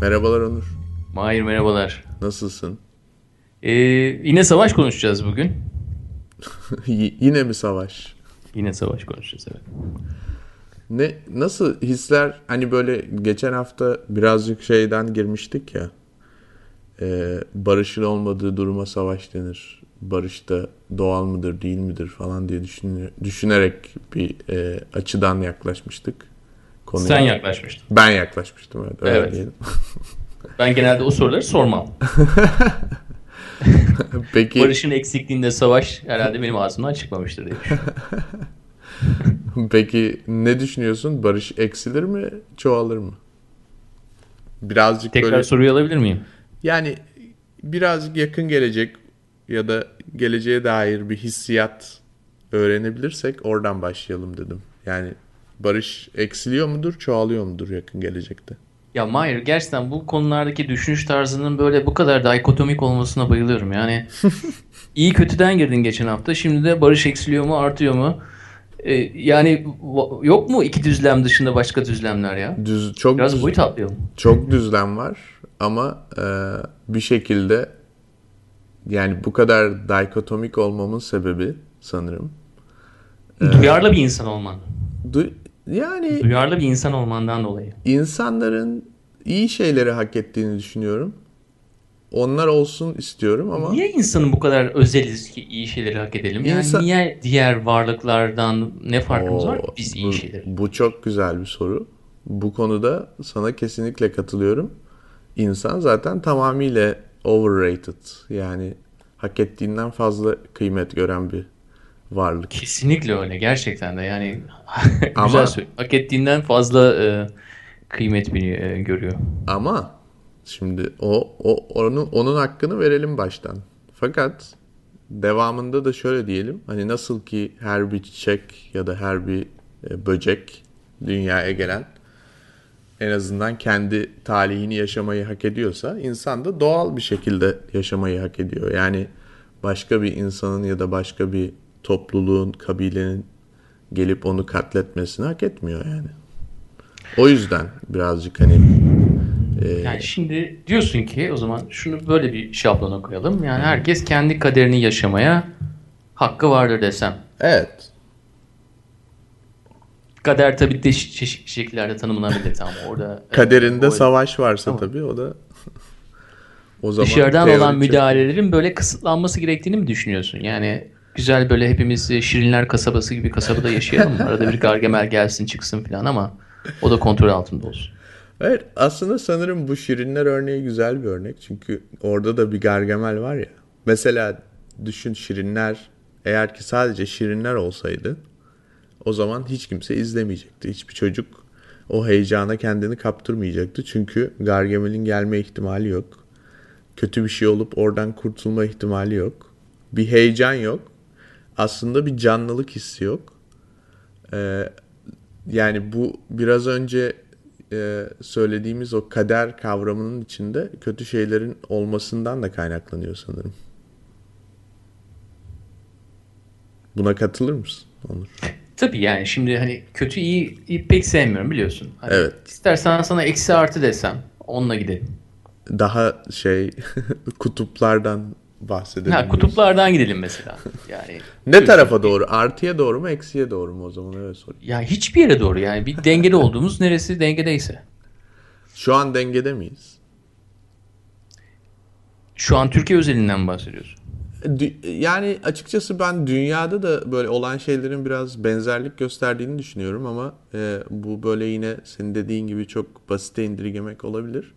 Merhabalar Onur. Mahir merhabalar. Nasılsın? Yine savaş konuşacağız bugün. Yine mi savaş? Yine savaş konuşacağız, evet. Nasıl hisler? Hani böyle geçen hafta birazcık şeyden girmiştik ya. Barışın olmadığı duruma savaş denir. Barış da doğal mıdır, değil midir falan diye düşünerek bir açıdan yaklaşmıştık. Konuya. Sen yaklaşmıştın. Ben yaklaşmıştım. Evet. Öyle diyelim. Ben genelde o soruları sormam. Peki. Barış'ın eksikliğinde savaş herhalde benim ağzımdan çıkmamıştır diye düşünüyorum. Peki ne düşünüyorsun? Barış eksilir mi, çoğalır mı? Birazcık tekrar böyle... soruyu alabilir miyim? Yani birazcık yakın gelecek ya da geleceğe dair bir hissiyat öğrenebilirsek oradan başlayalım dedim. Yani barış eksiliyor mudur, çoğalıyor mudur yakın gelecekte? Ya Mahir, gerçekten bu konulardaki düşünüş tarzının böyle bu kadar dikotomik olmasına bayılıyorum. Yani iyi kötüden girdin geçen hafta. Şimdi de barış eksiliyor mu, artıyor mu? Yani yok mu iki düzlem dışında başka düzlemler ya? Biraz boyut atlayalım. Çok düzlem var ama bir şekilde yani bu kadar dikotomik olmamın sebebi sanırım. Duyarlı bir insan olman. Yani duyarlı bir insan olmandan dolayı. İnsanların iyi şeyleri hak ettiğini düşünüyorum. Onlar olsun istiyorum ama... Niye insanın bu kadar özeliz ki iyi şeyleri hak edelim? Yani niye diğer varlıklardan ne farkımız var ki biz iyi şeyleri? Bu çok güzel bir soru. Bu konuda sana kesinlikle katılıyorum. İnsan zaten tamamıyla overrated. Yani hak ettiğinden fazla kıymet gören bir varlık. Kesinlikle öyle. Gerçekten de yani güzel ama, hak ettiğinden fazla kıymet görüyor. Ama şimdi onun hakkını verelim baştan. Fakat devamında da şöyle diyelim. Hani nasıl ki her bir çiçek ya da her bir böcek dünyaya gelen en azından kendi talihini yaşamayı hak ediyorsa insan da doğal bir şekilde yaşamayı hak ediyor. Yani başka bir insanın ya da başka bir topluluğun, kabilenin gelip onu katletmesini hak etmiyor yani. O yüzden birazcık hani... Yani şimdi diyorsun ki o zaman şunu böyle bir şablona koyalım. Yani herkes kendi kaderini yaşamaya hakkı vardır desem. Evet. Kader tabii de çeşitli şekillerde tanımlanabilir. Tamam, orada kaderinde savaş varsa tamam. Tabii o da... o zaman dışarıdan olan müdahalelerin böyle kısıtlanması gerektiğini mi düşünüyorsun? Yani... Güzel böyle hepimiz Şirinler kasabası gibi kasabada yaşayalım. Arada bir Gargamel gelsin çıksın falan ama o da kontrol altında olsun. Hayır, aslında sanırım bu Şirinler örneği güzel bir örnek. Çünkü orada da bir Gargamel var ya. Mesela düşün, Şirinler eğer ki sadece Şirinler olsaydı o zaman hiç kimse izlemeyecekti. Hiçbir çocuk o heyecana kendini kaptırmayacaktı. Çünkü Gargamel'in gelme ihtimali yok. Kötü bir şey olup oradan kurtulma ihtimali yok. Bir heyecan yok. Aslında bir canlılık hissi yok. Yani bu biraz önce söylediğimiz o kader kavramının içinde kötü şeylerin olmasından da kaynaklanıyor sanırım. Buna katılır mısın Onur? Tabii yani şimdi hani kötü iyi pek sevmiyorum biliyorsun. Hani evet. İstersen sana eksi artı desem onunla gidelim. Daha şey kutuplardan... Ha, kutuplardan gidelim mesela. Yani ne tarafa doğru? Artıya doğru mu, eksiye doğru mu o zaman? Öyle sorayım. Ya hiçbir yere doğru yani. Bir dengede olduğumuz neresi dengedeyse. Şu an dengede miyiz? Şu an Türkiye özelinden mi bahsediyorsun? Yani açıkçası ben dünyada da böyle olan şeylerin biraz benzerlik gösterdiğini düşünüyorum ama bu böyle yine senin dediğin gibi çok basite indirgemek olabilir.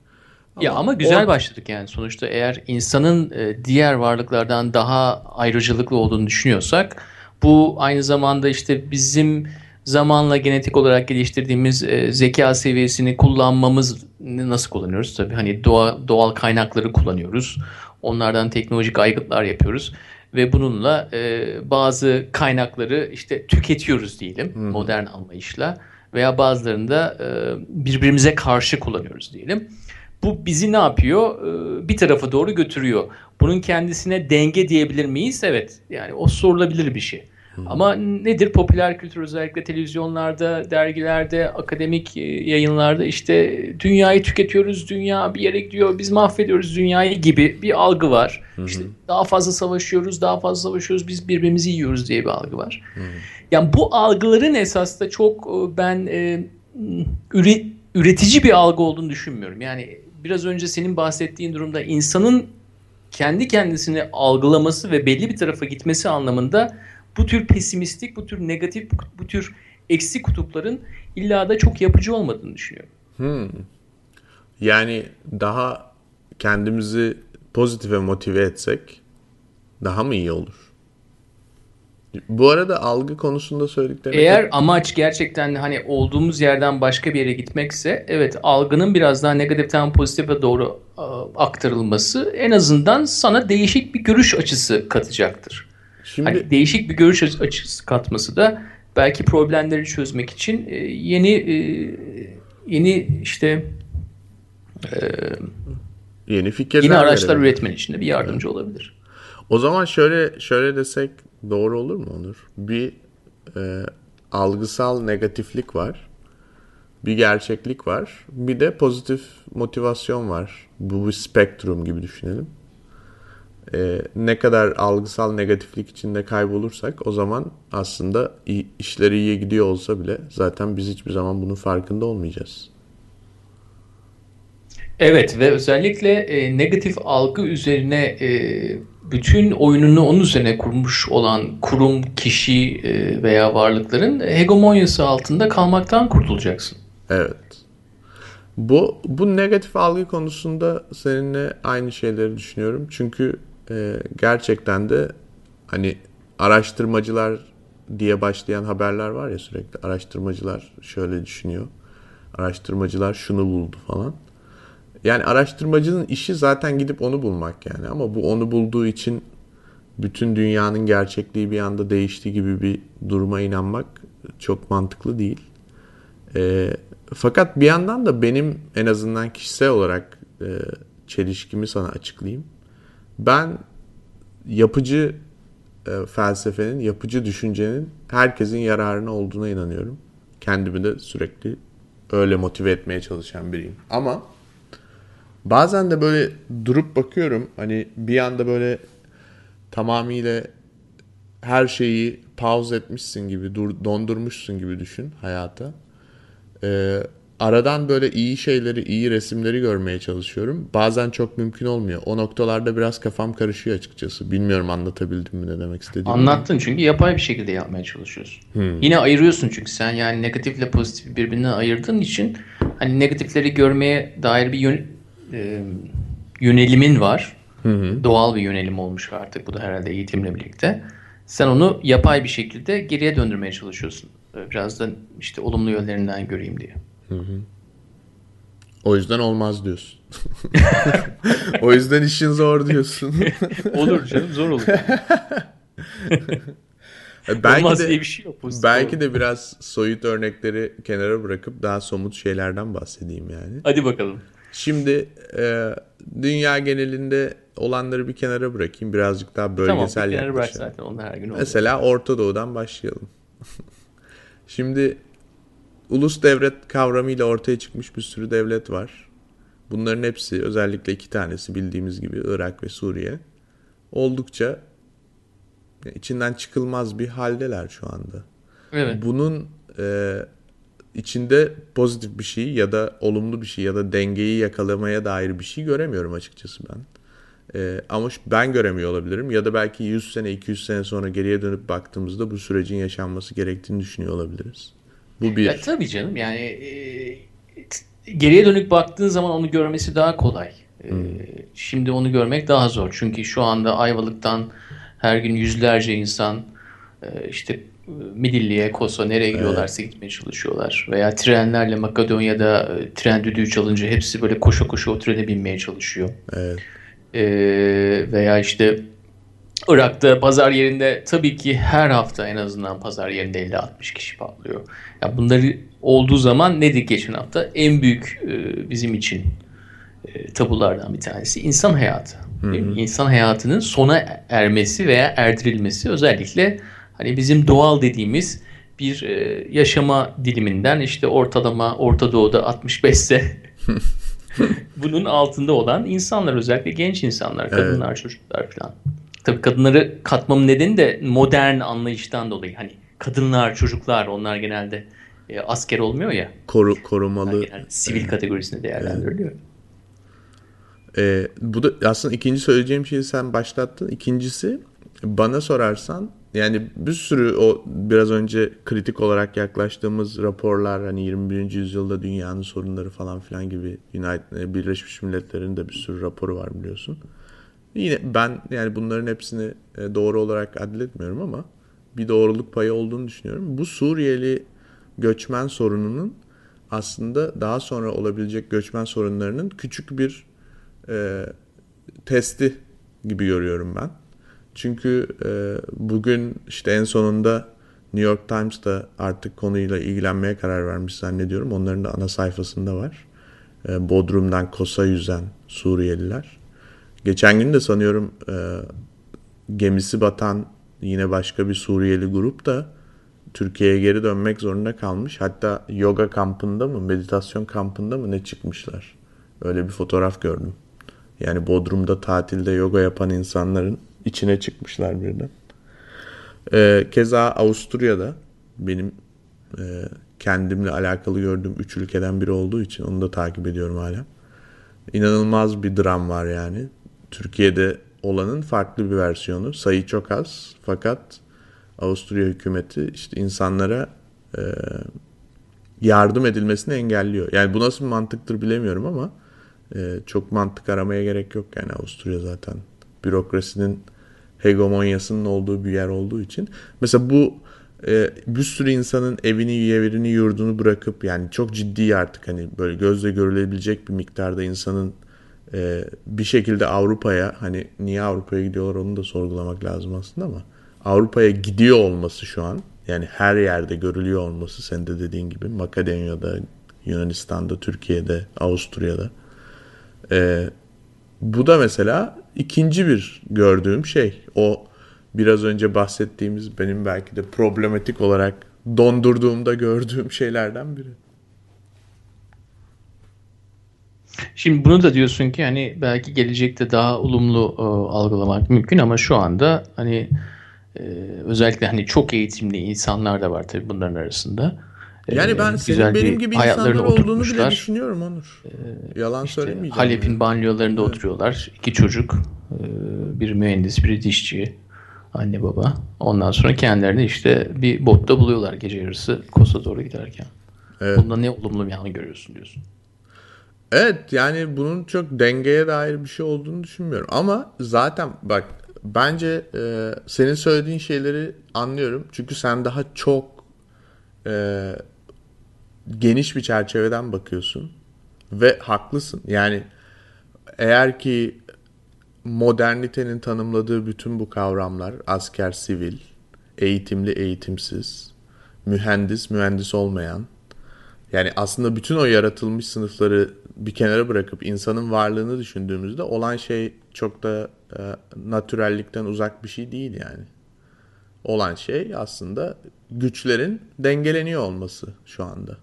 Ya ama güzel başladık yani. Sonuçta eğer insanın diğer varlıklardan daha ayrıcalıklı olduğunu düşünüyorsak bu aynı zamanda işte bizim zamanla genetik olarak geliştirdiğimiz zeka seviyesini kullanmamız nasıl kullanıyoruz? Tabii hani doğal kaynakları kullanıyoruz. Onlardan teknolojik aygıtlar yapıyoruz ve bununla bazı kaynakları işte tüketiyoruz diyelim modern anlayışla veya bazılarını da birbirimize karşı kullanıyoruz diyelim. Bu bizi ne yapıyor? Bir tarafa doğru götürüyor. Bunun kendisine denge diyebilir miyiz? Evet. Yani o sorulabilir bir şey. Ama nedir popüler kültür, özellikle televizyonlarda, dergilerde, akademik yayınlarda işte dünyayı tüketiyoruz, dünya bir yere gidiyor, biz mahvediyoruz dünyayı gibi bir algı var. İşte daha fazla savaşıyoruz, biz birbirimizi yiyoruz diye bir algı var. Yani bu algıların esasında çok ben üretici bir algı olduğunu düşünmüyorum. Yani biraz önce senin bahsettiğin durumda insanın kendi kendisini algılaması ve belli bir tarafa gitmesi anlamında bu tür pesimistik, bu tür negatif, bu tür eksik kutupların illa da çok yapıcı olmadığını düşünüyorum. Yani daha kendimizi pozitife motive etsek daha mı iyi olur? Bu arada algı konusunda söylediklerim... Eğer amaç gerçekten hani olduğumuz yerden başka bir yere gitmekse, evet, algının biraz daha negatiften pozitife doğru aktarılması en azından sana değişik bir görüş açısı katacaktır. Şimdi... Hani değişik bir görüş açısı katması da belki problemleri çözmek için yeni fikirler, yeni araçlar üretmen için de bir yardımcı olabilir. O zaman şöyle desek doğru olur mu Onur? Bir algısal negatiflik var, bir gerçeklik var, bir de pozitif motivasyon var. Bu bir spektrum gibi düşünelim. Ne kadar algısal negatiflik içinde kaybolursak o zaman aslında işleri iyiye gidiyor olsa bile zaten biz hiçbir zaman bunun farkında olmayacağız. Evet ve özellikle negatif algı üzerine bütün oyununu onun üzerine kurmuş olan kurum, kişi veya varlıkların hegemonyası altında kalmaktan kurtulacaksın. Evet. Bu negatif algı konusunda seninle aynı şeyleri düşünüyorum. Çünkü gerçekten de hani araştırmacılar diye başlayan haberler var ya sürekli. Araştırmacılar şöyle düşünüyor. Araştırmacılar şunu buldu falan. Yani araştırmacının işi zaten gidip onu bulmak yani. Ama bu onu bulduğu için bütün dünyanın gerçekliği bir anda değişti gibi bir duruma inanmak çok mantıklı değil. Fakat bir yandan da benim en azından kişisel olarak çelişkimi sana açıklayayım. Ben yapıcı felsefenin, yapıcı düşüncenin herkesin yararına olduğuna inanıyorum. Kendimi de sürekli öyle motive etmeye çalışan biriyim. Ama bazen de böyle durup bakıyorum, hani bir anda böyle tamamıyla her şeyi pause etmişsin gibi, dondurmuşsun gibi düşün hayata. Aradan böyle iyi şeyleri, iyi resimleri görmeye çalışıyorum. Bazen çok mümkün olmuyor. O noktalarda biraz kafam karışıyor açıkçası. Bilmiyorum anlatabildim mi ne demek istediğimi. Anlattın çünkü yapay bir şekilde yapmaya çalışıyorsun. Yine ayırıyorsun çünkü sen yani negatifle pozitifi birbirinden ayırdığın için hani negatifleri görmeye dair bir yönelimin var. Doğal bir yönelim olmuş artık. Bu da herhalde eğitimle birlikte. Sen onu yapay bir şekilde geriye döndürmeye çalışıyorsun. Biraz da işte olumlu yönlerinden göreyim diye. O yüzden olmaz diyorsun. O yüzden işin zor diyorsun. Olur canım, zor olur. Olmaz diye bir şey yok. Belki de biraz soyut örnekleri kenara bırakıp daha somut şeylerden bahsedeyim yani. Hadi bakalım. Şimdi dünya genelinde olanları bir kenara bırakayım. Birazcık daha bölgesel yapacağım. Tamam, bir kenara bırak zaten. Onlar her gün oluyor. Mesela Orta Doğu'dan başlayalım. Şimdi ulus devlet kavramıyla ortaya çıkmış bir sürü devlet var. Bunların hepsi, özellikle iki tanesi bildiğimiz gibi Irak ve Suriye, oldukça içinden çıkılmaz bir haldeler şu anda. Evet. Bunun içinde pozitif bir şey ya da olumlu bir şey ya da dengeyi yakalamaya dair bir şey göremiyorum açıkçası ben. Ama ben göremiyor olabilirim ya da belki 100 sene 200 sene sonra geriye dönüp baktığımızda bu sürecin yaşanması gerektiğini düşünüyor olabiliriz. Bu bir. Ya, tabii canım yani geriye dönüp baktığın zaman onu görmesi daha kolay. Şimdi onu görmek daha zor çünkü şu anda Ayvalık'tan her gün yüzlerce insan işte Midilli'ye, Koso, nereye gidiyorlarsa gitmeye çalışıyorlar. Veya trenlerle Makedonya'da tren düdüğü çalınca hepsi böyle koşa koşa o trene binmeye çalışıyor. Evet. Veya işte Irak'ta pazar yerinde tabii ki her hafta en azından pazar yerinde 50-60 kişi patlıyor. Yani bunları olduğu zaman nedir geçen hafta? En büyük bizim için tabulardan bir tanesi insan hayatı. İnsan hayatının sona ermesi veya erdirilmesi özellikle hani bizim doğal dediğimiz bir yaşama diliminden, işte ortalama Orta Doğu'da 65 ise bunun altında olan insanlar, özellikle genç insanlar, kadınlar, evet, çocuklar falan. Tabii kadınları katmamın nedeni de modern anlayıştan dolayı. Hani kadınlar, çocuklar, onlar genelde asker olmuyor ya. Korumalı. Sivil kategorisine değerlendiriliyor. Bu da aslında ikinci söyleyeceğim şeyi sen başlattın. İkincisi, bana sorarsan yani bir sürü o biraz önce kritik olarak yaklaştığımız raporlar, hani 21. yüzyılda dünyanın sorunları falan filan gibi, Birleşmiş Milletler'in de bir sürü raporu var biliyorsun. Yine ben yani bunların hepsini doğru olarak adletmiyorum ama bir doğruluk payı olduğunu düşünüyorum. Bu Suriyeli göçmen sorununun aslında daha sonra olabilecek göçmen sorunlarının küçük bir testi gibi görüyorum ben. Çünkü bugün işte en sonunda New York Times da artık konuyla ilgilenmeye karar vermiş zannediyorum. Onların da ana sayfasında var. Bodrum'dan Kos'a yüzen Suriyeliler. Geçen gün de sanıyorum gemisi batan yine başka bir Suriyeli grup da Türkiye'ye geri dönmek zorunda kalmış. Hatta yoga kampında mı, meditasyon kampında mı ne çıkmışlar? Öyle bir fotoğraf gördüm. Yani Bodrum'da tatilde yoga yapan insanların içine çıkmışlar birden. Keza Avusturya'da benim kendimle alakalı gördüğüm 3 ülkeden biri olduğu için onu da takip ediyorum hala. İnanılmaz bir dram var yani. Türkiye'de olanın farklı bir versiyonu. Sayı çok az fakat Avusturya hükümeti işte insanlara yardım edilmesini engelliyor. Yani bu nasıl mantıktır bilemiyorum ama çok mantık aramaya gerek yok. Yani Avusturya zaten bürokrasinin hegemonyasının olduğu bir yer olduğu için. Mesela bu bir sürü insanın evini, yerini, yurdunu bırakıp, yani çok ciddi artık hani böyle gözle görülebilecek bir miktarda insanın bir şekilde Avrupa'ya, hani niye Avrupa'ya gidiyorlar onu da sorgulamak lazım aslında ama Avrupa'ya gidiyor olması şu an, yani her yerde görülüyor olması, sen de dediğin gibi Makedonya'da, Yunanistan'da, Türkiye'de, Avusturya'da. Bu da mesela ikinci bir gördüğüm şey. O biraz önce bahsettiğimiz, benim belki de problematik olarak dondurduğumda gördüğüm şeylerden biri. Şimdi bunu da diyorsun ki hani belki gelecekte daha olumlu algılamak mümkün ama şu anda hani özellikle hani çok eğitimli insanlar da var tabii bunların arasında. Yani ben senin benim gibi insanlar olduğunu bile düşünüyorum Onur. Yalan işte söylemeyeceğim. Halep'in yani banliyölerinde, evet, oturuyorlar. 2 çocuk. Bir mühendis, biri dişçi. Anne baba. Ondan sonra kendilerini işte bir botta buluyorlar gece yarısı Kos'a doğru giderken. Evet. Bunda ne olumlu bir yanı görüyorsun diyorsun. Evet, yani bunun çok dengeye dair bir şey olduğunu düşünmüyorum. Ama zaten bak bence senin söylediğin şeyleri anlıyorum. Çünkü sen daha çok geniş bir çerçeveden bakıyorsun ve haklısın. Yani eğer ki modernitenin tanımladığı bütün bu kavramlar, asker, sivil, eğitimli, eğitimsiz, mühendis, mühendis olmayan, yani aslında bütün o yaratılmış sınıfları bir kenara bırakıp insanın varlığını düşündüğümüzde olan şey çok da natürellikten uzak bir şey değil yani. Olan şey aslında güçlerin dengeleniyor olması şu anda.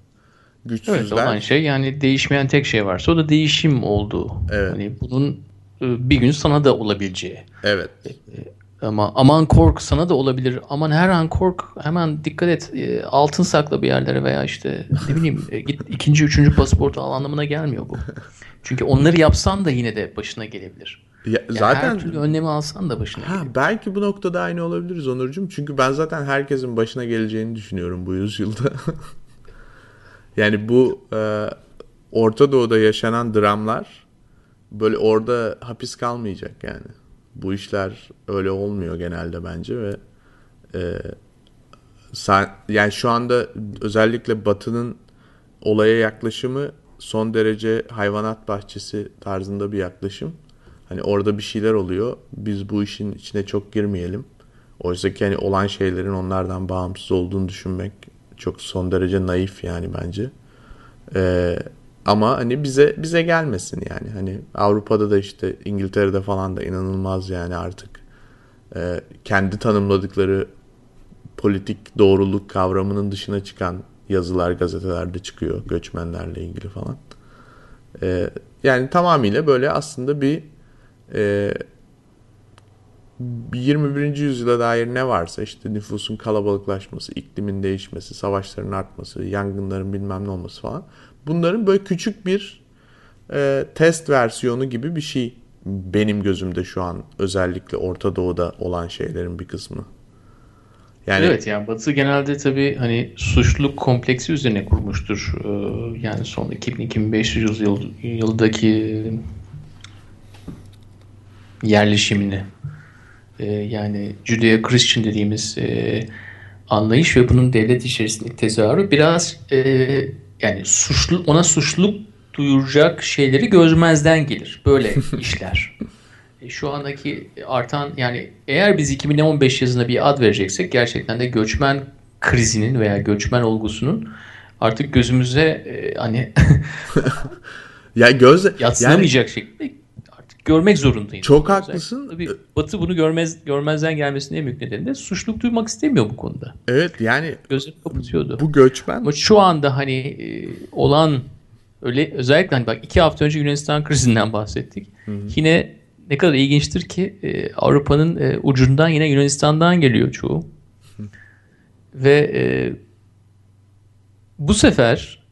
Güçsüzler. Evet, olan şey, yani değişmeyen tek şey varsa o da değişim olduğu. Evet. Hani bunun bir gün sana da olabileceği. Evet. Ama aman kork, sana da olabilir. Aman her an kork, hemen dikkat et. Altın sakla bir yerlere veya işte ne bileyim git ikinci, üçüncü pasaportu al anlamına gelmiyor bu. Çünkü onları yapsan da yine de başına gelebilir. Ya, yani zaten her türlü önlemi alsan da başına gelir. Belki bu noktada aynı olabiliriz Onurcuğum. Çünkü ben zaten herkesin başına geleceğini düşünüyorum bu yüzyılda. Yani bu Orta Doğu'da yaşanan dramlar böyle orada hapis kalmayacak yani. Bu işler öyle olmuyor genelde bence ve yani şu anda özellikle Batı'nın olaya yaklaşımı son derece hayvanat bahçesi tarzında bir yaklaşım. Hani orada bir şeyler oluyor. Biz bu işin içine çok girmeyelim. Oysa ki hani olan şeylerin onlardan bağımsız olduğunu düşünmek çok son derece naif yani bence. Ama hani bize gelmesin yani. Hani Avrupa'da da işte İngiltere'de falan da inanılmaz yani artık kendi tanımladıkları politik doğruluk kavramının dışına çıkan yazılar gazetelerde çıkıyor. Göçmenlerle ilgili falan. Yani tamamıyla böyle aslında bir 21. yüzyıla dair ne varsa, işte nüfusun kalabalıklaşması, iklimin değişmesi, savaşların artması, yangınların bilmem ne olması falan, bunların böyle küçük bir test versiyonu gibi bir şey benim gözümde şu an, özellikle Orta Doğu'da olan şeylerin bir kısmı. Yani... Evet, yani Batı genelde tabii hani suçluluk kompleksi üzerine kurmuştur. Yani son 2000-2500 yıldaki yerleşimini. Yani Judeo-Christian dediğimiz anlayış ve bunun devlet içerisindeki tezahürü biraz yani ona suçluluk duyuracak şeyleri görmezden gelir. Böyle işler. Şu andaki artan, yani eğer biz 2015 yazında bir ad vereceksek gerçekten de göçmen krizinin veya göçmen olgusunun artık gözümüze hani ya yatsınamayacak yani, şekilde artık görmek zorundayız. Çok haklısın. Tabii Batı bunu görmezden gelmesinin en büyük nedeni de suçluluk duymak istemiyor bu konuda. Evet, yani gözünü kapatıyordu. Bu göçmen. Ama şu anda hani olan öyle, özellikle hani bak 2 hafta önce Yunanistan krizinden bahsettik. Hı-hı. Yine ne kadar ilginçtir ki Avrupa'nın ucundan, yine Yunanistan'dan geliyor çoğu. Ve bu sefer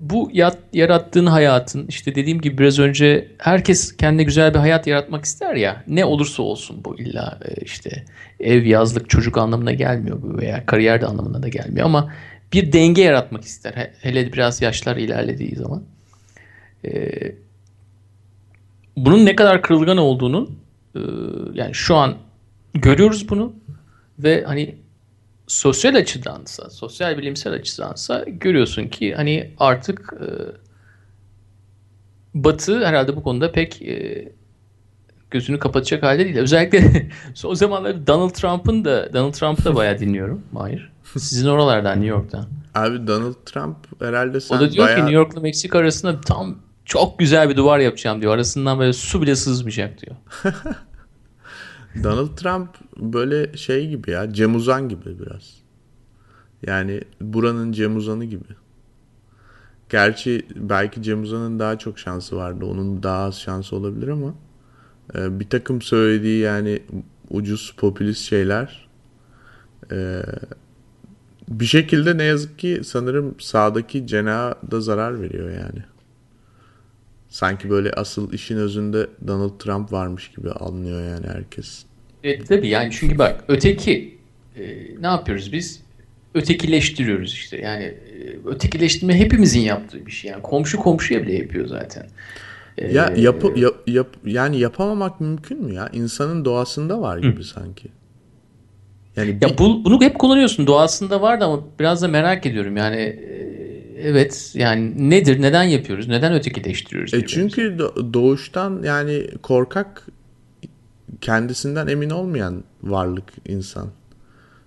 bu yarattığın hayatın, işte dediğim gibi biraz önce, herkes kendine güzel bir hayat yaratmak ister ya, ne olursa olsun, bu illa işte ev, yazlık, çocuk anlamına gelmiyor bu, veya kariyer de anlamına da gelmiyor, ama bir denge yaratmak ister, hele biraz yaşlar ilerlediği zaman. Bunun ne kadar kırılgan olduğunu yani şu an görüyoruz bunu ve hani sosyal açıdansa, sosyal bilimsel açıdansa görüyorsun ki hani artık Batı herhalde bu konuda pek gözünü kapatacak halde değil. Özellikle son zamanlarda Donald Trump'ı da bayağı dinliyorum. Hayır. Sizin oralardan, New York'tan. Abi Donald Trump herhalde, sen o da diyor ki New York'la Meksika arasında tam çok güzel bir duvar yapacağım diyor. Arasından böyle su bile sızmayacak diyor. Donald Trump böyle şey gibi ya. Cem Uzan gibi biraz. Yani buranın Cem Uzan'ı gibi. Gerçi belki Cem Uzan'ın daha çok şansı vardı. Onun daha az şansı olabilir ama bir takım söylediği, yani ucuz popülist şeyler bir şekilde ne yazık ki sanırım sağdaki cenaha da zarar veriyor yani. Sanki böyle asıl işin özünde Donald Trump varmış gibi anlıyor yani herkes. Evet tabii, yani çünkü bak öteki ne yapıyoruz biz? Ötekileştiriyoruz işte. Yani ötekileştirme hepimizin yaptığı bir şey. Yani komşu komşuya bile yapıyor zaten. Ya yani yapamamak mümkün mü ya? İnsanın doğasında var gibi sanki. Yani ya bunu hep kullanıyorsun. Doğasında vardı ama biraz da merak ediyorum. Yani evet, yani nedir, neden yapıyoruz, neden ötekileştiriyoruz? Çünkü doğuştan yani korkak, kendisinden emin olmayan varlık insan.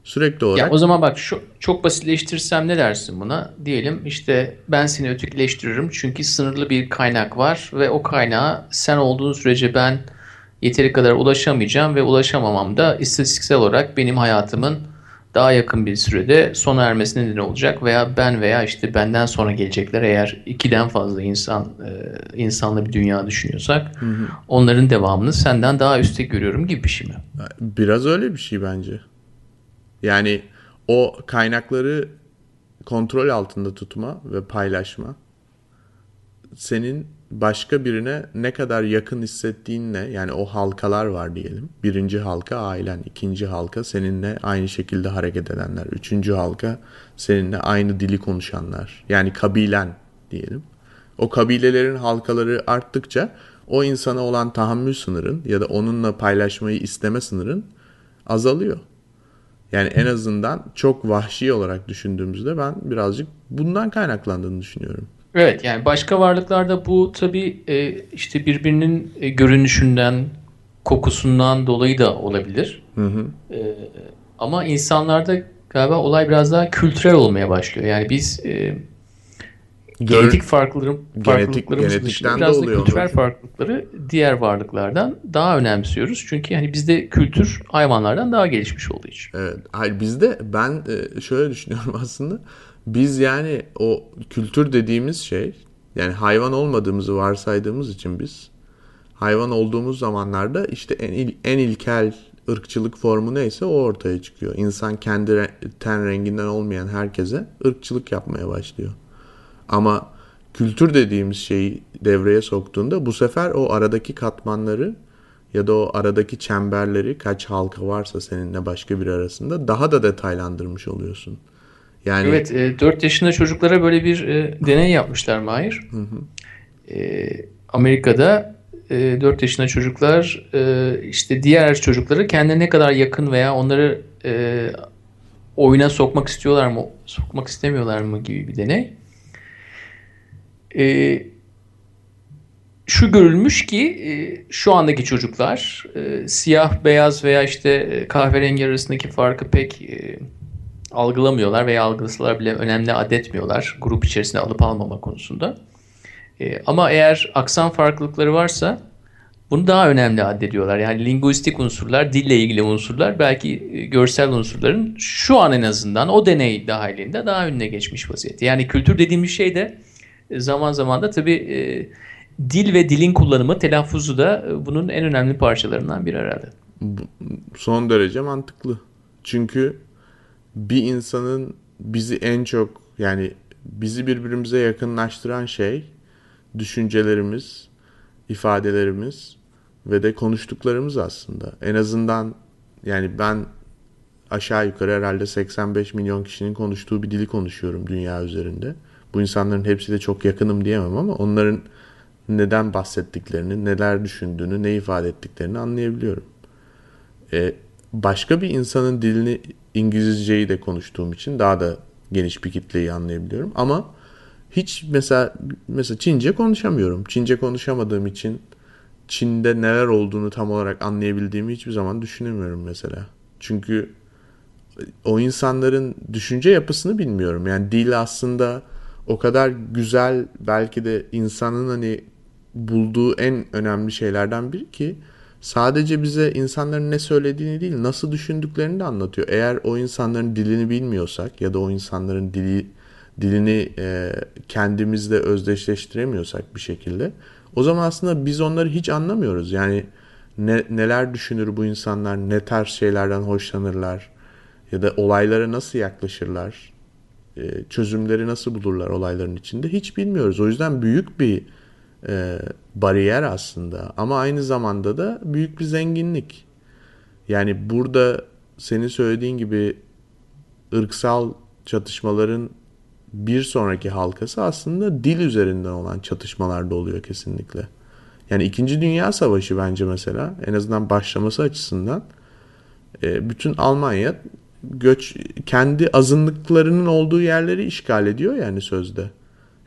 Sürekli olarak. Ya o zaman bak, şu çok basitleştirsem ne dersin buna? Diyelim işte ben seni ötekileştiririm çünkü sınırlı bir kaynak var ve o kaynağa sen olduğun sürece ben yeteri kadar ulaşamayacağım ve ulaşamamam da istatistiksel olarak benim hayatımın daha yakın bir sürede sona ermesine neden olacak veya ben veya işte benden sonra gelecekler, eğer 2'den fazla insanlı bir dünya düşünüyorsak, hı-hı, onların devamını senden daha üstte görüyorum gibi bir şey mi? Biraz öyle bir şey bence. Yani o kaynakları kontrol altında tutma ve paylaşma, senin başka birine ne kadar yakın hissettiğinle, yani o halkalar var diyelim. 1. halka ailen, 2. halka seninle aynı şekilde hareket edenler, 3. halka seninle aynı dili konuşanlar, yani kabilen diyelim. O kabilelerin halkaları arttıkça o insana olan tahammül sınırın ya da onunla paylaşmayı isteme sınırın azalıyor. Yani en azından çok vahşi olarak düşündüğümüzde ben birazcık bundan kaynaklandığını düşünüyorum. Evet, yani başka varlıklarda bu tabii işte birbirinin görünüşünden, kokusundan dolayı da olabilir. Hı hı. Ama insanlarda galiba olay biraz daha kültürel olmaya başlıyor. Yani biz Genetik farklılıklarımız biraz da kültürel farklılıkları diğer varlıklardan daha önemsiyoruz. Çünkü hani bizde kültür hayvanlardan daha gelişmiş olduğu için. Evet. Hayır, bizde ben şöyle düşünüyorum aslında. Biz yani o kültür dediğimiz şey, yani hayvan olmadığımızı varsaydığımız için biz hayvan olduğumuz zamanlarda işte en ilkel ırkçılık formu neyse o ortaya çıkıyor. İnsan kendi ten renginden olmayan herkese ırkçılık yapmaya başlıyor. Ama kültür dediğimiz şeyi devreye soktuğunda bu sefer o aradaki katmanları ya da o aradaki çemberleri, kaç halka varsa seninle başka biri arasında, daha da detaylandırmış oluyorsun. Yani... Evet, 4 yaşında çocuklara böyle bir deney yapmışlar Mahir. Hı hı. Amerika'da 4 yaşında çocuklar işte diğer çocukları kendine ne kadar yakın veya onları oyuna sokmak istiyorlar mı, sokmak istemiyorlar mı gibi bir deney. Şu görülmüş ki şu andaki çocuklar siyah, beyaz veya işte kahverengi arasındaki farkı pek algılamıyorlar veya algılasalar bile önemli adetmiyorlar grup içerisinde alıp almama konusunda. Ama eğer aksan farklılıkları varsa bunu daha önemli addediyorlar. Yani linguistik unsurlar, dille ilgili unsurlar, belki görsel unsurların şu an en azından o deney dahilinde daha önüne geçmiş vaziyette. Yani kültür dediğimiz şey de zaman zaman da tabii dil ve dilin kullanımı, telaffuzu da bunun en önemli parçalarından biri herhalde. Son derece mantıklı. Çünkü bir insanın bizi en çok, yani bizi birbirimize yakınlaştıran şey düşüncelerimiz, ifadelerimiz ve de konuştuklarımız aslında. En azından yani ben aşağı yukarı herhalde 85 milyon kişinin konuştuğu bir dili konuşuyorum dünya üzerinde. Bu insanların hepsiyle çok yakınım diyemem ama onların neden bahsettiklerini, neler düşündüğünü, ne ifade ettiklerini anlayabiliyorum. Başka bir insanın dilini, İngilizceyi de konuştuğum için daha da geniş bir kitleyi anlayabiliyorum. Ama hiç mesela Çince konuşamıyorum. Çince konuşamadığım için Çin'de neler olduğunu tam olarak anlayabildiğimi hiçbir zaman düşünemiyorum mesela. Çünkü o insanların düşünce yapısını bilmiyorum. Yani dil aslında... O kadar güzel, belki de insanın hani bulduğu en önemli şeylerden biri ki sadece bize insanların ne söylediğini değil, nasıl düşündüklerini de anlatıyor. Eğer o insanların dilini bilmiyorsak ya da o insanların dilini kendimizle özdeşleştiremiyorsak bir şekilde, o zaman aslında biz onları hiç anlamıyoruz. Yani neler düşünür bu insanlar, ne tarz şeylerden hoşlanırlar ya da olaylara nasıl yaklaşırlar, çözümleri nasıl bulurlar olayların içinde, hiç bilmiyoruz. O yüzden büyük bir bariyer aslında, ama aynı zamanda da büyük bir zenginlik. Yani burada senin söylediğin gibi ırksal çatışmaların bir sonraki halkası aslında dil üzerinden olan çatışmalarda oluyor kesinlikle. Yani 2. Dünya Savaşı bence mesela en azından başlaması açısından bütün Almanya kendi azınlıklarının olduğu yerleri işgal ediyor yani sözde.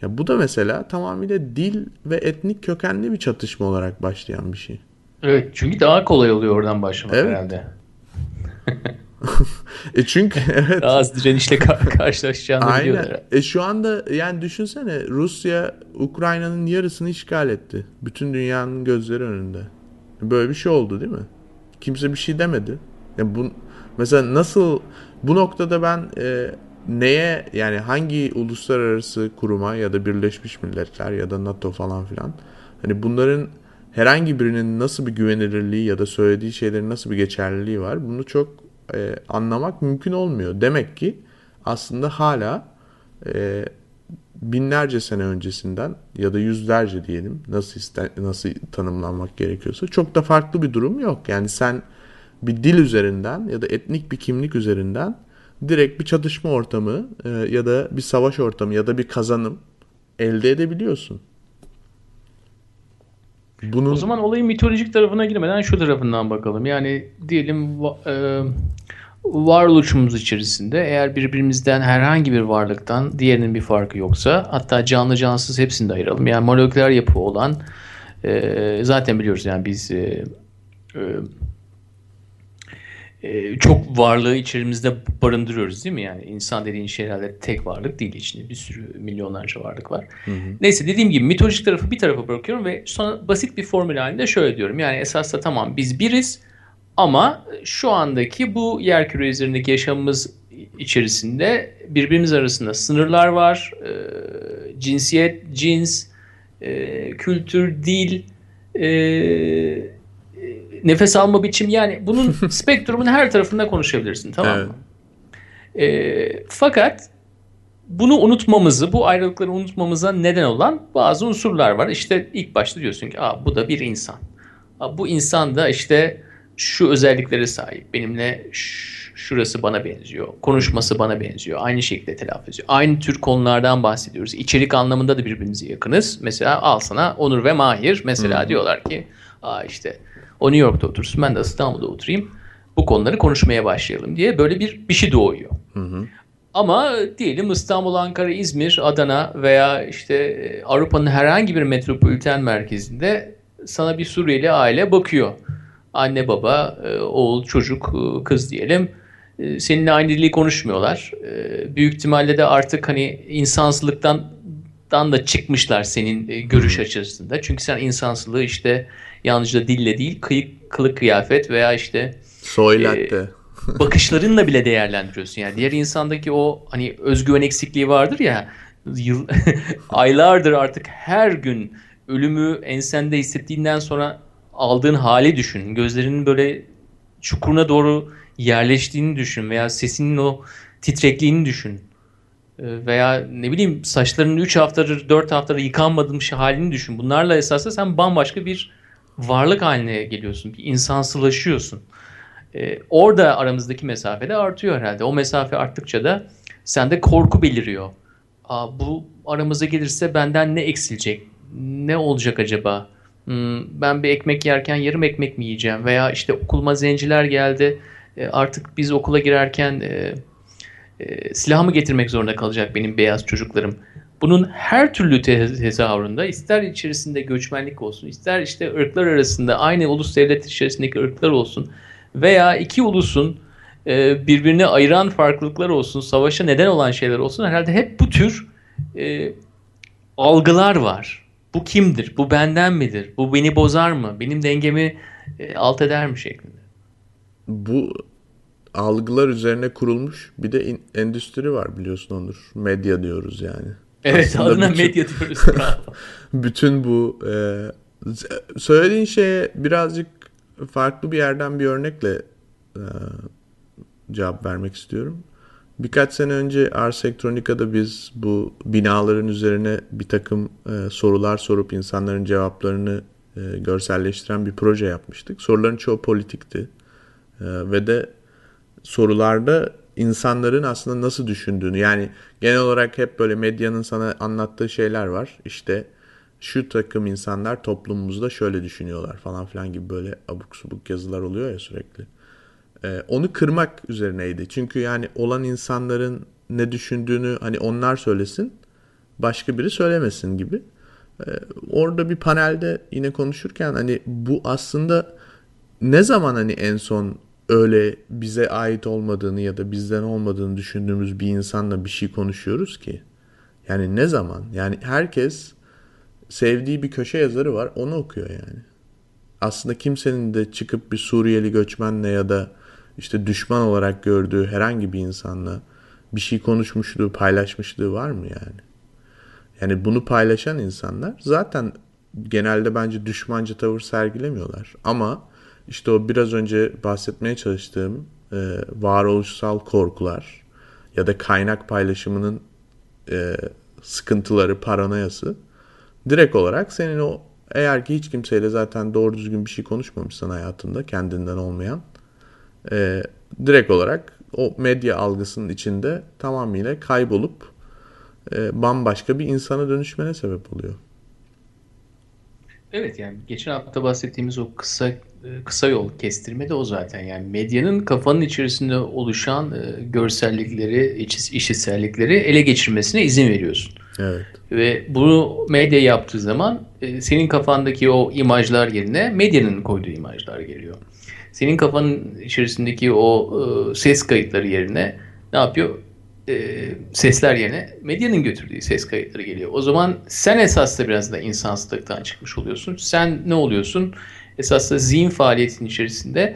Ya bu da mesela tamamıyla dil ve etnik kökenli bir çatışma olarak başlayan bir şey. Evet, çünkü daha kolay oluyor oradan başlamak, evet. Herhalde. Çünkü evet. Daha az direnişle karşılaşacağını biliyorlar. Aynen. Şu anda yani düşünsene, Rusya Ukrayna'nın yarısını işgal etti. Bütün dünyanın gözleri önünde. Böyle bir şey oldu değil mi? Kimse bir şey demedi. Yani bu mesela nasıl, bu noktada ben neye, yani hangi uluslararası kuruma ya da Birleşmiş Milletler ya da NATO falan filan, hani bunların herhangi birinin nasıl bir güvenilirliği ya da söylediği şeylerin nasıl bir geçerliliği var, bunu çok anlamak mümkün olmuyor. Demek ki aslında hala binlerce sene öncesinden ya da yüzlerce diyelim, nasıl tanımlanmak gerekiyorsa, çok da farklı bir durum yok. Yani sen bir dil üzerinden ya da etnik bir kimlik üzerinden direkt bir çatışma ortamı ya da bir savaş ortamı ya da bir kazanım elde edebiliyorsun. O zaman olayın mitolojik tarafına girmeden şu tarafından bakalım. Yani diyelim varoluşumuz içerisinde eğer birbirimizden herhangi bir varlıktan diğerinin bir farkı yoksa, hatta canlı cansız hepsini de ayıralım. Yani moleküler yapı olan zaten biliyoruz yani biz çok varlığı içerimizde barındırıyoruz değil mi? Yani insan dediğin şey herhalde tek varlık değil, içinde bir sürü milyonlarca varlık var. Hı hı. Neyse, dediğim gibi mitolojik tarafı bir tarafa bırakıyorum ve sonra basit bir formül halinde şöyle diyorum. Yani esasında tamam biz biriz ama şu andaki bu yerküre üzerindeki yaşamımız içerisinde birbirimiz arasında sınırlar var. Cinsiyet, cins, kültür, dil, nefes alma biçim, yani bunun spektrumun her tarafında konuşabilirsin, tamam mı? Evet. Fakat bunu unutmamızı, bu ayrılıkları unutmamıza neden olan bazı unsurlar var. İşte ilk başta diyorsun ki bu da bir insan. Bu insan da işte şu özelliklere sahip. Benimle şurası bana benziyor. Konuşması bana benziyor. Aynı şekilde telaffuz ediyor. Aynı tür konulardan bahsediyoruz. İçerik anlamında da birbirimize yakınız. Mesela al sana Onur ve Mahir. Mesela diyorlar ki işte o New York'ta otursun, ben de İstanbul'da oturayım. Bu konuları konuşmaya başlayalım diye böyle bir şey doğuyor. Hı hı. Ama diyelim İstanbul, Ankara, İzmir, Adana veya işte Avrupa'nın herhangi bir metropoliten merkezinde sana bir Suriyeli aile bakıyor. Anne, baba, oğul, çocuk, kız diyelim. Seninle aynı dili konuşmuyorlar. Büyük ihtimalle de artık hani insansızlıktan da çıkmışlar senin görüş açısında. Çünkü sen insansızlığı işte yalnızca dille değil, kılık kıyafet veya işte bakışlarınla bile değerlendiriyorsun. Yani diğer insandaki o hani özgüven eksikliği vardır ya, aylardır artık her gün ölümü ensende hissettiğinden sonra aldığın hali düşün. Gözlerinin böyle çukuruna doğru yerleştiğini düşün veya sesinin o titrekliğini düşün. Veya ne bileyim saçlarının 3 haftadır 4 haftadır yıkanmamış halini düşün. Bunlarla esasında sen bambaşka bir varlık haline geliyorsun. Bir insansılaşıyorsun. Orada aramızdaki mesafe de artıyor herhalde. O mesafe arttıkça da sende korku beliriyor. Bu aramıza gelirse benden ne eksilecek? Ne olacak acaba? Ben bir ekmek yerken yarım ekmek mi yiyeceğim? Veya işte okuluma zenciler geldi. Artık biz okula girerken silahımı getirmek zorunda kalacak benim beyaz çocuklarım. Bunun her türlü tezahüründe, ister içerisinde göçmenlik olsun, ister işte ırklar arasında, aynı ulus devlet içerisindeki ırklar olsun veya iki ulusun birbirine ayıran farklılıklar olsun, savaşa neden olan şeyler olsun, herhalde hep bu tür algılar var. Bu kimdir? Bu benden midir? Bu beni bozar mı? Benim dengemi alt eder mi şeklinde. Bu algılar üzerine kurulmuş bir de endüstri var, biliyorsun Onur. Medya diyoruz yani. Evet, aslında adına medya diyoruz. Bütün bu söylediğin şeye birazcık farklı bir yerden bir örnekle cevap vermek istiyorum. Birkaç sene önce Ars Electronica'da biz bu binaların üzerine bir takım sorular sorup insanların cevaplarını görselleştiren bir proje yapmıştık. Soruların çoğu politikti. Ve de sorularda insanların aslında nasıl düşündüğünü, yani genel olarak hep böyle medyanın sana anlattığı şeyler var. İşte şu takım insanlar toplumumuzda şöyle düşünüyorlar falan filan gibi böyle abuk subuk yazılar oluyor ya sürekli. Onu kırmak üzerineydi. Çünkü yani olan insanların ne düşündüğünü hani onlar söylesin, başka biri söylemesin gibi. Orada bir panelde yine konuşurken hani bu aslında ne zaman hani en son öyle bize ait olmadığını ya da bizden olmadığını düşündüğümüz bir insanla bir şey konuşuyoruz ki? Yani ne zaman? Yani herkes sevdiği bir köşe yazarı var, onu okuyor yani. Aslında kimsenin de çıkıp bir Suriyeli göçmenle ya da işte düşman olarak gördüğü herhangi bir insanla bir şey konuşmuşluğu, paylaşmışlığı var mı yani? Yani bunu paylaşan insanlar zaten genelde bence düşmanca tavır sergilemiyorlar. Ama İşte o biraz önce bahsetmeye çalıştığım varoluşsal korkular ya da kaynak paylaşımının sıkıntıları, paranoyası direkt olarak senin o, eğer ki hiç kimseyle zaten doğru düzgün bir şey konuşmamışsan hayatında, kendinden olmayan, direkt olarak o medya algısının içinde tamamıyla kaybolup bambaşka bir insana dönüşmene sebep oluyor. Evet, yani geçen hafta bahsettiğimiz o kısa yol kestirme de o zaten. Yani medyanın kafanın içerisinde oluşan görsellikleri, işitsellikleri ele geçirmesine izin veriyorsun. Evet. Ve bunu medya yaptığı zaman senin kafandaki o imajlar yerine medyanın koyduğu imajlar geliyor. senin kafanın içerisindeki o ses kayıtları yerine ne yapıyor? Sesler yerine medyanın götürdüğü ses kayıtları geliyor. O zaman sen esasında biraz da insansızlıktan çıkmış oluyorsun. Sen ne oluyorsun? Esasında zihin faaliyetinin içerisinde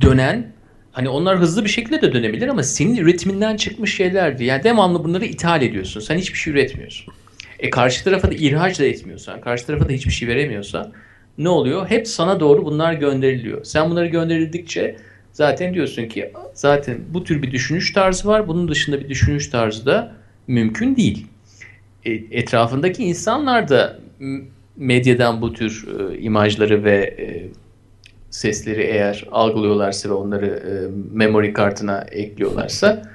dönen, hani onlar hızlı bir şekilde de dönebilir ama senin üretiminden çıkmış şeylerdi. Yani devamlı bunları ithal ediyorsun. Sen hiçbir şey üretmiyorsun. Karşı tarafa da ihraç da etmiyorsan, karşı tarafa da hiçbir şey veremiyorsan ne oluyor? Hep sana doğru bunlar gönderiliyor. Sen bunları gönderildikçe zaten diyorsun ki zaten bu tür bir düşünüş tarzı var. Bunun dışında bir düşünüş tarzı da mümkün değil. Etrafındaki insanlar da medyadan bu tür imajları ve sesleri eğer algılıyorlarsa ve onları memory kartına ekliyorlarsa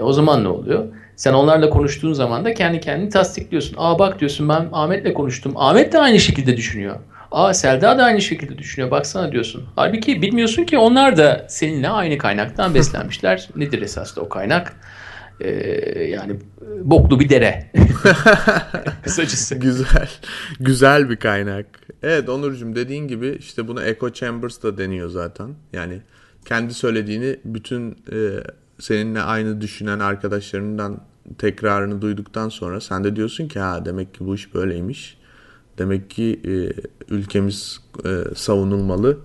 o zaman ne oluyor? Sen onlarla konuştuğun zaman da kendi kendini tasdikliyorsun. Aa bak diyorsun, ben Ahmet'le konuştum. Ahmet de aynı şekilde düşünüyor. Aa Selda da aynı şekilde düşünüyor. Baksana diyorsun. Halbuki bilmiyorsun ki onlar da seninle aynı kaynaktan beslenmişler. Nedir esas da o kaynak? Yani boklu bir dere. Kısacası. Güzel. Güzel bir kaynak. Evet Onurcuğum, dediğin gibi işte bunu echo chambers da deniyor zaten. Yani kendi söylediğini bütün seninle aynı düşünen arkadaşlarından tekrarını duyduktan sonra sen de diyorsun ki ha demek ki bu iş böyleymiş. Demek ki ülkemiz savunulmalı,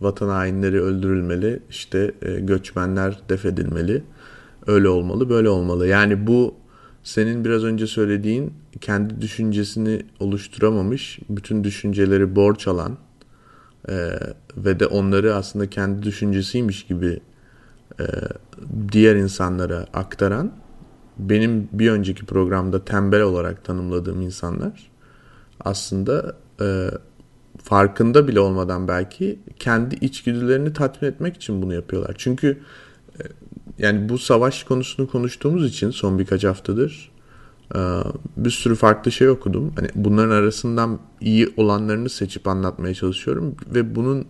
vatan hainleri öldürülmeli, işte göçmenler def edilmeli, öyle olmalı, böyle olmalı. Yani bu senin biraz önce söylediğin kendi düşüncesini oluşturamamış, bütün düşünceleri borç alan ve de onları aslında kendi düşüncesiymiş gibi diğer insanlara aktaran, benim bir önceki programda tembel olarak tanımladığım insanlar aslında farkında bile olmadan belki kendi içgüdülerini tatmin etmek için bunu yapıyorlar. Çünkü yani bu savaş konusunu konuştuğumuz için son birkaç haftadır bir sürü farklı şey okudum. Hani bunların arasından iyi olanlarını seçip anlatmaya çalışıyorum ve bunun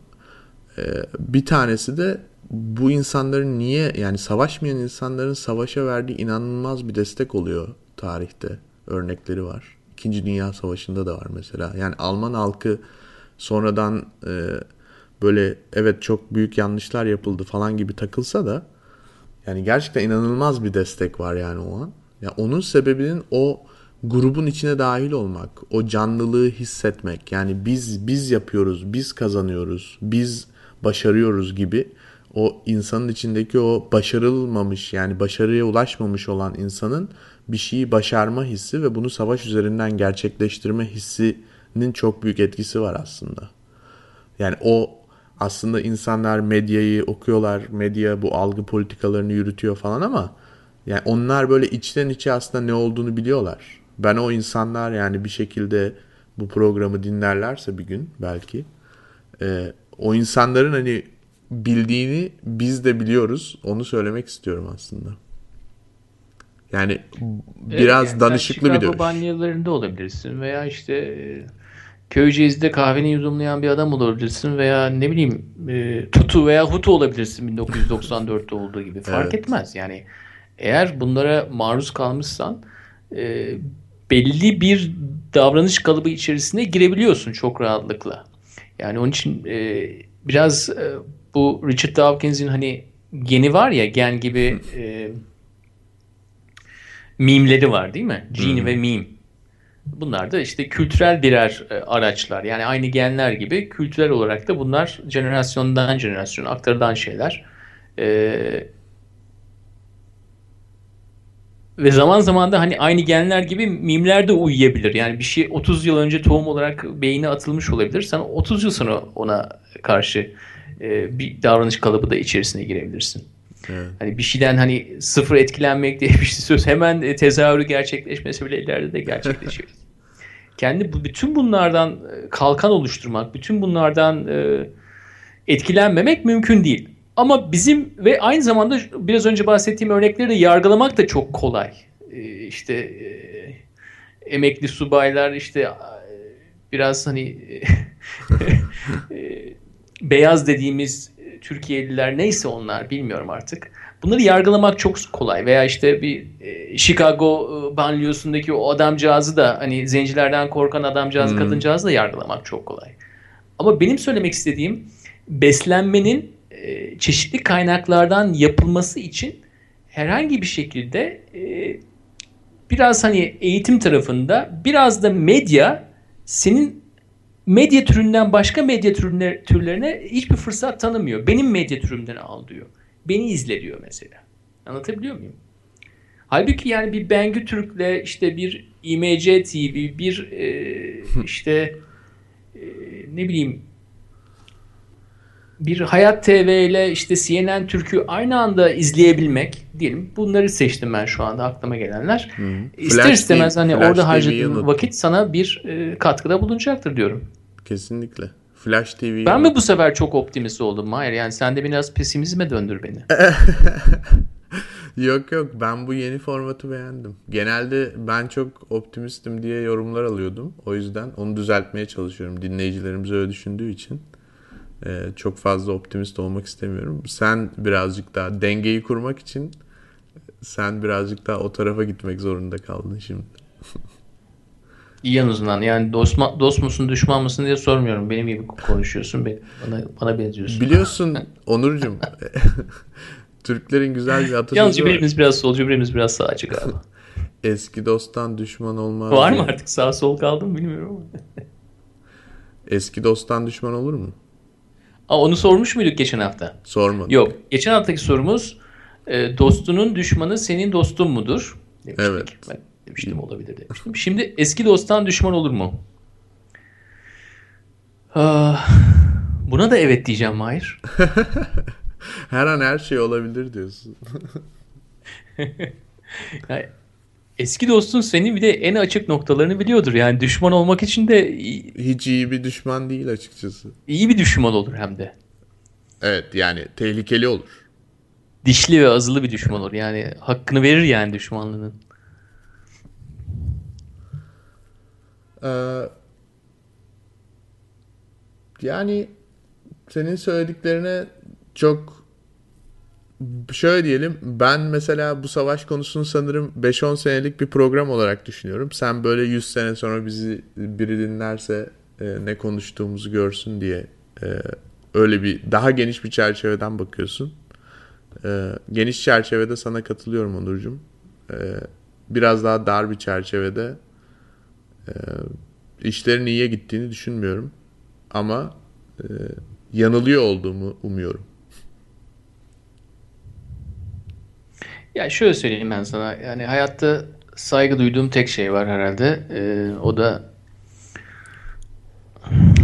bir tanesi de bu insanların niye, yani savaşmayan insanların savaşa verdiği inanılmaz bir destek oluyor tarihte. Örnekleri var. İkinci Dünya Savaşı'nda da var mesela. Yani Alman halkı sonradan böyle evet çok büyük yanlışlar yapıldı falan gibi takılsa da yani gerçekten inanılmaz bir destek var yani o an. Yani onun sebebinin o grubun içine dahil olmak, o canlılığı hissetmek. Yani biz yapıyoruz, biz kazanıyoruz, biz başarıyoruz gibi o insanın içindeki o başarılmamış, yani başarıya ulaşmamış olan insanın bir şeyi başarma hissi ve bunu savaş üzerinden gerçekleştirme hissinin çok büyük etkisi var aslında. Yani o aslında insanlar medyayı okuyorlar, medya bu algı politikalarını yürütüyor falan ama yani onlar böyle içten içe aslında ne olduğunu biliyorlar. Ben o insanlar yani bir şekilde bu programı dinlerlerse bir gün belki o insanların hani bildiğini biz de biliyoruz. Onu söylemek istiyorum aslında. Yani biraz yani danışıklı bir dönüş. Chicago banyolarında olabilirsin veya işte Köyceğiz'de kahveni yudumlayan bir adam olabilirsin veya ne bileyim Tutu veya Hutu olabilirsin 1994'te olduğu gibi. Fark evet. etmez. Yani eğer bunlara maruz kalmışsan belli bir davranış kalıbı içerisine girebiliyorsun çok rahatlıkla. Yani onun için biraz bu Richard Dawkins'in hani geni var ya, gen gibi mimleri var değil mi? Gene ve mim. Bunlar da işte kültürel birer araçlar. Yani aynı genler gibi kültürel olarak da bunlar jenerasyondan jenerasyona aktarılan şeyler. Ve zaman zaman da hani aynı genler gibi mimler de uyuyabilir. Yani bir şey 30 yıl önce tohum olarak beyine atılmış olabilir. Sen 30 yıl sonra ona karşı bir davranış kalıbı da içerisine girebilirsin. Evet. Hani bir şeyden hani sıfır etkilenmek diye bir söz, hemen tezahürü gerçekleşmesi bile ileride de gerçekleşiyor. Kendi bütün bunlardan kalkan oluşturmak, bütün bunlardan etkilenmemek mümkün değil. Ama bizim ve aynı zamanda biraz önce bahsettiğim örnekleri de yargılamak da çok kolay. İşte emekli subaylar, işte biraz hani beyaz dediğimiz Türkiye'liler, neyse onlar bilmiyorum artık. Bunları yargılamak çok kolay. Veya işte bir Chicago banliyosundaki o adamcağızı da, hani zencilerden korkan adamcağızı, kadıncağızı da yargılamak çok kolay. Ama benim söylemek istediğim beslenmenin çeşitli kaynaklardan yapılması için herhangi bir şekilde biraz hani eğitim tarafında, biraz da medya, senin medya türünden başka medya türlerine hiçbir fırsat tanımıyor. Benim medya türümden al diyor. Beni izle diyor mesela. Anlatabiliyor muyum? Halbuki yani bir Bengü Türk'le işte bir İMC TV, bir işte ne bileyim bir Hayat TV'yle işte CNN Türk'ü aynı anda izleyebilmek diyelim. Bunları seçtim ben şu anda aklıma gelenler. İster istemez hani orada harcadığın vakit sana bir katkıda bulunacaktır diyorum. Kesinlikle. Flash TV. Ben mi bu sefer çok optimist oldum? Hayır, yani sen de biraz pesimizme döndür beni. Yok ben bu yeni formatı beğendim. Genelde ben çok optimistim diye yorumlar alıyordum. O yüzden onu düzeltmeye çalışıyorum. Dinleyicilerimiz öyle düşündüğü için. Çok fazla optimist olmak istemiyorum. Sen birazcık daha dengeyi kurmak için sen birazcık daha o tarafa gitmek zorunda kaldın şimdi. İyi en azından. Yani dost musun düşman mısın diye sormuyorum. Benim gibi konuşuyorsun. Bana benziyorsun. Biliyorsun Onurcuğum. Türklerin güzel bir atasözü var. Yalnız birimiz biraz solcu, birimiz biraz sağcı galiba. Eski dosttan düşman olmaz. Var mı artık sağ sol kaldı mı bilmiyorum ama. Eski dosttan düşman olur mu? Onu sormuş muyduk geçen hafta? Sormadık. Yok. Geçen haftaki sorumuz dostunun düşmanı senin dostun mudur? Demiştik. Evet. Ben demiştim olabilir demiştim. Şimdi eski dosttan düşman olur mu? Buna da evet diyeceğim Mahir. Her an her şey olabilir diyorsun. Yani eski dostun senin bir de en açık noktalarını biliyordur. Yani düşman olmak için de... Hiç iyi bir düşman değil açıkçası. İyi bir düşman olur hem de. Evet, yani tehlikeli olur. Dişli ve azılı bir düşman olur. Yani hakkını verir yani düşmanlığının. Yani senin söylediklerine çok... Şöyle diyelim, ben mesela bu savaş konusunu sanırım 5-10 senelik bir program olarak düşünüyorum. Sen böyle 100 sene sonra bizi biri dinlerse ne konuştuğumuzu görsün diye öyle bir daha geniş bir çerçeveden bakıyorsun. Geniş çerçevede sana katılıyorum Onurcuğum. Biraz daha dar bir çerçevede işlerin iyiye gittiğini düşünmüyorum. Ama yanılıyor olduğumu umuyorum. Ya şöyle söyleyeyim ben sana, yani hayatta saygı duyduğum tek şey var herhalde, o da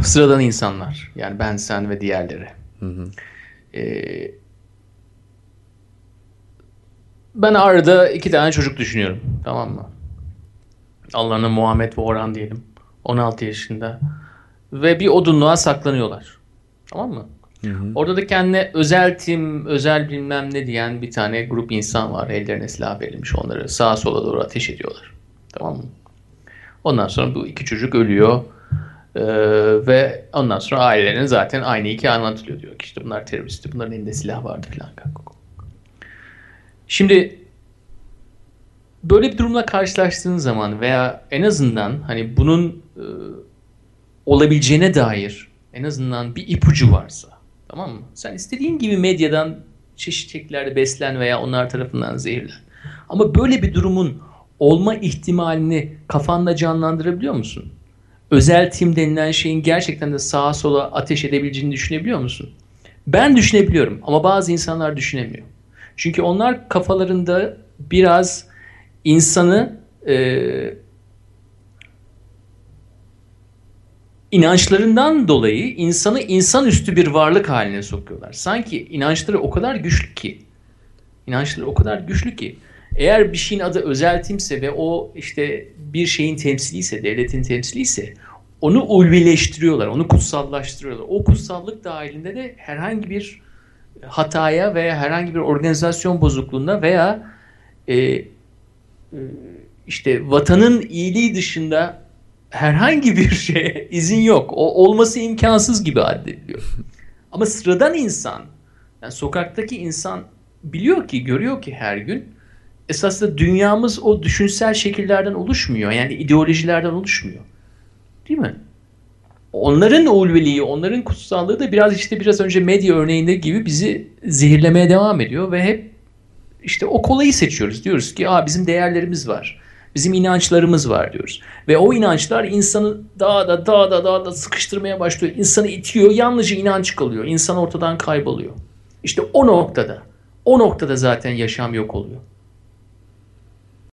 sıradan insanlar, yani ben, sen ve diğerleri. Ben arada 2 tane çocuk düşünüyorum, tamam mı? Allah'ına Muhammed ve Orhan diyelim, 16 yaşında ve bir odunluğa saklanıyorlar, tamam mı? Orada da kendine özel tim, özel bilmem ne diyen bir tane grup insan var. Ellerine silah verilmiş, onları sağa sola doğru ateş ediyorlar. Tamam mı? Ondan sonra bu 2 çocuk ölüyor. Ve ondan sonra ailelerine zaten aynı hikaye anlatılıyor. Diyor ki işte bunlar teröristi, bunların elinde silah vardı falan. Şimdi böyle bir durumla karşılaştığın zaman veya en azından hani bunun olabileceğine dair en azından bir ipucu varsa, tamam mı? Sen istediğin gibi medyadan çeşitli şekillerde beslen veya onlar tarafından zehirlen. Ama böyle bir durumun olma ihtimalini kafanda canlandırabiliyor musun? Özel tim denilen şeyin gerçekten de sağa sola ateş edebileceğini düşünebiliyor musun? Ben düşünebiliyorum ama bazı insanlar düşünemiyor. Çünkü onlar kafalarında biraz insanı İnançlarından dolayı insanı insanüstü bir varlık haline sokuyorlar. Sanki inançları o kadar güçlü ki, eğer bir şeyin adı özel timse ve o işte bir şeyin temsiliyse, devletin temsiliyse onu ulvileştiriyorlar, onu kutsallaştırıyorlar. O kutsallık dahilinde de herhangi bir hataya veya herhangi bir organizasyon bozukluğuna veya işte vatanın iyiliği dışında herhangi bir şeye izin yok. O olması imkansız gibi addediliyor. Ama sıradan insan, yani sokaktaki insan biliyor ki, görüyor ki her gün esasında dünyamız o düşünsel şekillerden oluşmuyor. Yani ideolojilerden oluşmuyor. Değil mi? onların ulviliği, onların kutsallığı da biraz işte biraz önce medya örneğinde gibi bizi zehirlemeye devam ediyor ve hep işte o kolayı seçiyoruz. Diyoruz ki bizim değerlerimiz var, bizim inançlarımız var diyoruz. Ve o inançlar insanı daha da sıkıştırmaya başlıyor. İnsanı itiyor, yalnızca inanç kalıyor. İnsan ortadan kayboluyor. İşte o noktada zaten yaşam yok oluyor.